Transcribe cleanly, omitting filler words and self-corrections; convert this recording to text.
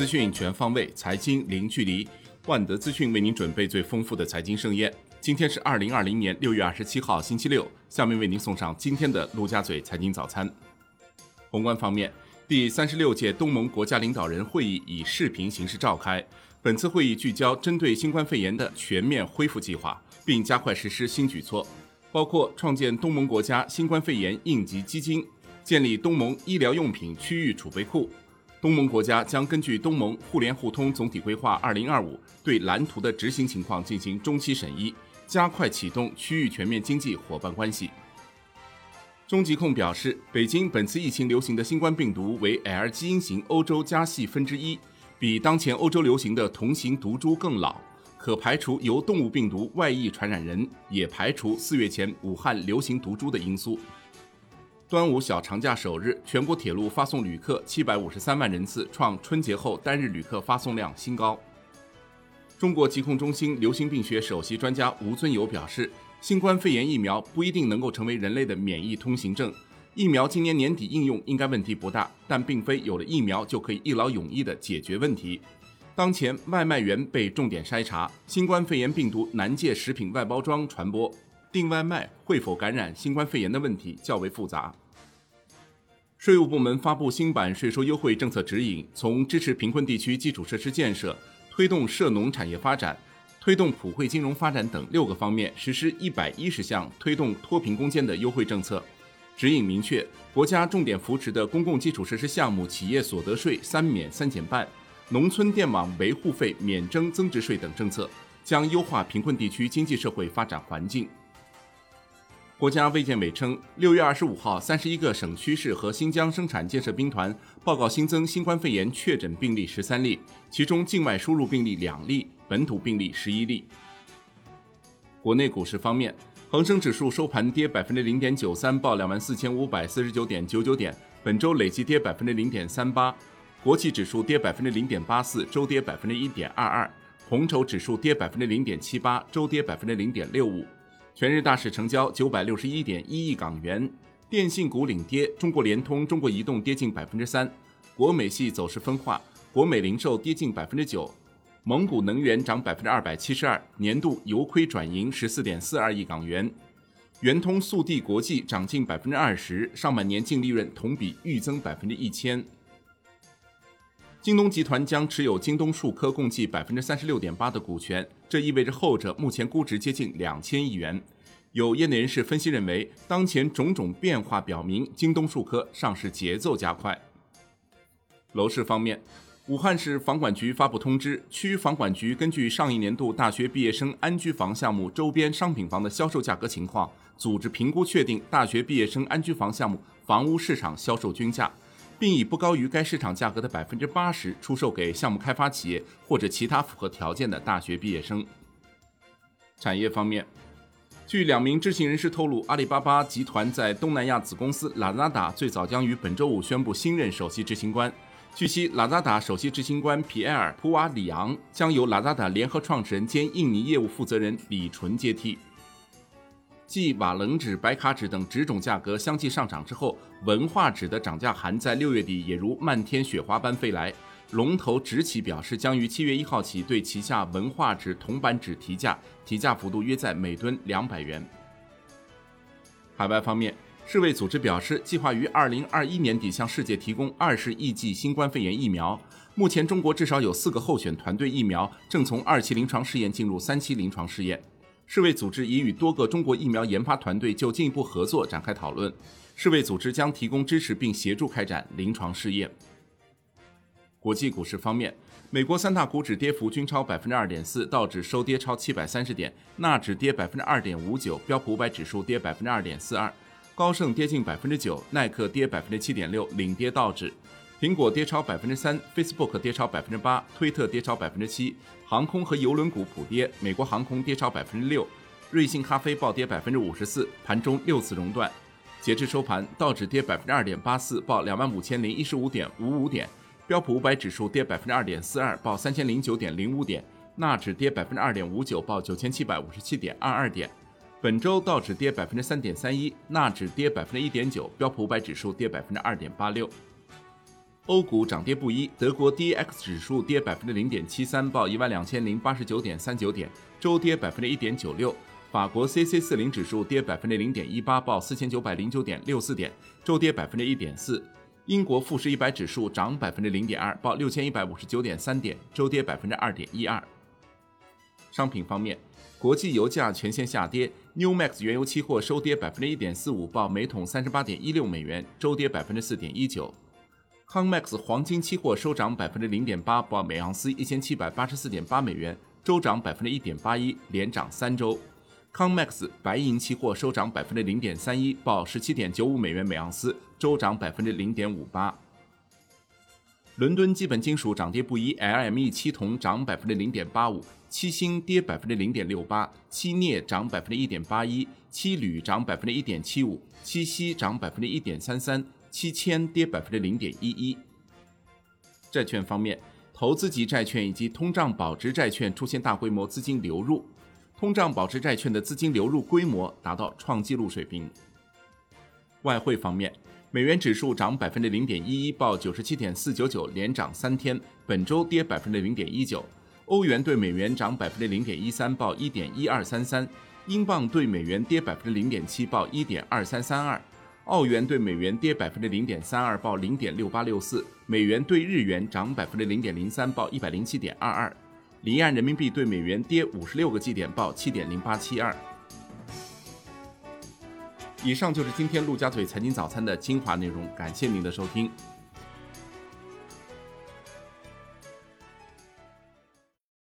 资讯全方位，财经零距离。万德资讯为您准备最丰富的财经盛宴。今天是2020年6月27号，星期六。下面为您送上今天的陆家嘴财经早餐。宏观方面，第36届东盟国家领导人会议以视频形式召开。本次会议聚焦针对新冠肺炎的全面恢复计划，并加快实施新举措，包括创建东盟国家新冠肺炎应急基金，建立东盟医疗用品区域储备库。东盟国家将根据东盟互联互通总体规划2025对蓝图的执行情况进行中期审议，加快启动区域全面经济伙伴关系。中疾控表示，北京本次疫情流行的新冠病毒为 L 基因型欧洲加系分之一，比当前欧洲流行的同型毒株更老，可排除由动物病毒外溢传染人，也排除4月前武汉流行毒株的因素。端午小长假首日，全国铁路发送旅客753万人次，创春节后单日旅客发送量新高。中国疾控中心流行病学首席专家吴尊友表示，新冠肺炎疫苗不一定能够成为人类的免疫通行证，疫苗今年年底应用应该问题不大，但并非有了疫苗就可以一劳永逸地解决问题。当前外卖员被重点筛查，新冠肺炎病毒难借食品外包装传播，订外卖会否感染新冠肺炎的问题较为复杂。税务部门发布新版税收优惠政策指引，从支持贫困地区基础设施建设、推动涉农产业发展、推动普惠金融发展等6个方面实施110项推动脱贫攻坚的优惠政策。指引明确，国家重点扶持的公共基础设施项目企业所得税3免3减半、农村电网维护费免征增值税等政策，将优化贫困地区经济社会发展环境。国家卫健委称，6月25号，31个省区市和新疆生产建设兵团报告新增新冠肺炎确诊病例13例，其中境外输入病例2例，本土病例11例。国内股市方面，恒生指数收盘跌0.93%，报24,549.99点，本周累计跌0.38%；国企指数跌0.84%，周跌1.22%；红筹指数跌0.78%，周跌0.65%。全日大市成交961.1亿港元，电信股领跌，中国联通、中国移动跌近3%，国美系走势分化，国美零售跌近9%，蒙古能源涨272%，年度由亏转盈14.42亿港元，圆通速递国际涨近20%，上半年净利润同比预增1000%。京东集团将持有京东数科共计36.8%的股权，这意味着后者目前估值接近2000亿元。有业内人士分析认为，当前种种变化表明京东数科上市节奏加快。楼市方面，武汉市房管局发布通知，区房管局根据上一年度大学毕业生安居房项目周边商品房的销售价格情况，组织评估确定大学毕业生安居房项目房屋市场销售均价，并以不高于该市场价格的80%出售给项目开发企业或者其他符合条件的大学毕业生。产业方面，据2名知情人士透露，阿里巴巴集团在东南亚子公司 Lazada 最早将于本周5宣布新任首席执行官。据悉 ，Lazada 首席执行官皮埃尔·普瓦里昂将由 Lazada 联合创始人兼印尼业务负责人李纯接替。继瓦楞纸、白卡纸等纸种价格相继上涨之后，文化纸的涨价函在6月底也如漫天雪花般飞来。龙头纸企表示，将于7月1号起对旗下文化纸、铜版纸提价，提价幅度约在每吨200元。海外方面，世卫组织表示，计划于2021年底向世界提供20亿剂新冠肺炎疫苗。目前，中国至少有4个候选团队疫苗正从2期临床试验进入3期临床试验。世卫组织已与多个中国疫苗研发团队就进一步合作展开讨论，世卫组织将提供支持并协助开展临床试验。国际股市方面，美国3大股指跌幅均超 2.4%， 道指收跌超730点，纳指跌 2.59%， 标普500指数跌 2.42%， 高盛跌近 9%， 耐克跌 7.6%， 领跌道指。苹果跌超 3%， Facebook 跌超 8%， 推特跌超 7%， 航空和邮轮股普跌，美国航空跌超 6%， 瑞幸咖啡暴跌 54%， 盘中6次熔断。截至收盘，道指跌 2.84%， 报 25,015.55 点，标普500指数跌 2.42%， 报 3009.05 点，纳指跌 2.59%， 报 9757.22 点。本周道指跌 3.31%， 纳指跌 1.9%， 标普500指数跌 2.86%。欧股涨跌不一，德国 DAX 指数跌 0.73%， 报 12089.39 点，周跌 1.96%。 法国 CAC40 指数跌 0.18%， 报 4909.64 点，周跌 1.4%。 英国富时100指数涨 0.2%， 报 6159.3 点，周跌 2.12%。 商品方面，国际油价全线下跌， New Max 原油期货收跌 1.45%， 报每桶 38.16 美元，周跌 4.19%。 CONMEX 黄金期货收涨 0.8%， 报每盎司 1784.8 美元，周涨 1.81%， 连涨3周。CONMEX 白银期货收涨 0.31%， 报 17.95 美元每盎司，周涨 0.58%。 伦敦基本金属涨跌不一， LME 七铜涨 0.85%， 七锌跌 0.68%， 七镍涨 1.81%， 七铝涨 1.75%， 七锡涨 1.33%， 七铅跌 0.11%。 债券方面，投资级债券以及通胀保值债券出现大规模资金流入，通胀保值债券的资金流入规模达到创纪录水平。外汇方面，美元指数涨 0.11%， 报 97.499， 连涨3天，本周跌 0.19%。 欧元对美元涨 0.13%， 报 1.1233。 英镑对美元跌 0.7%， 报 1.2332。 澳元对美元跌 0.32%， 报 0.6864。 美元对日元涨 0.03%， 报 107.22。离岸人民币对美元跌56个基点，报 7.0872。 以上就是今天陆家嘴财经早餐的精华内容，感谢您的收听。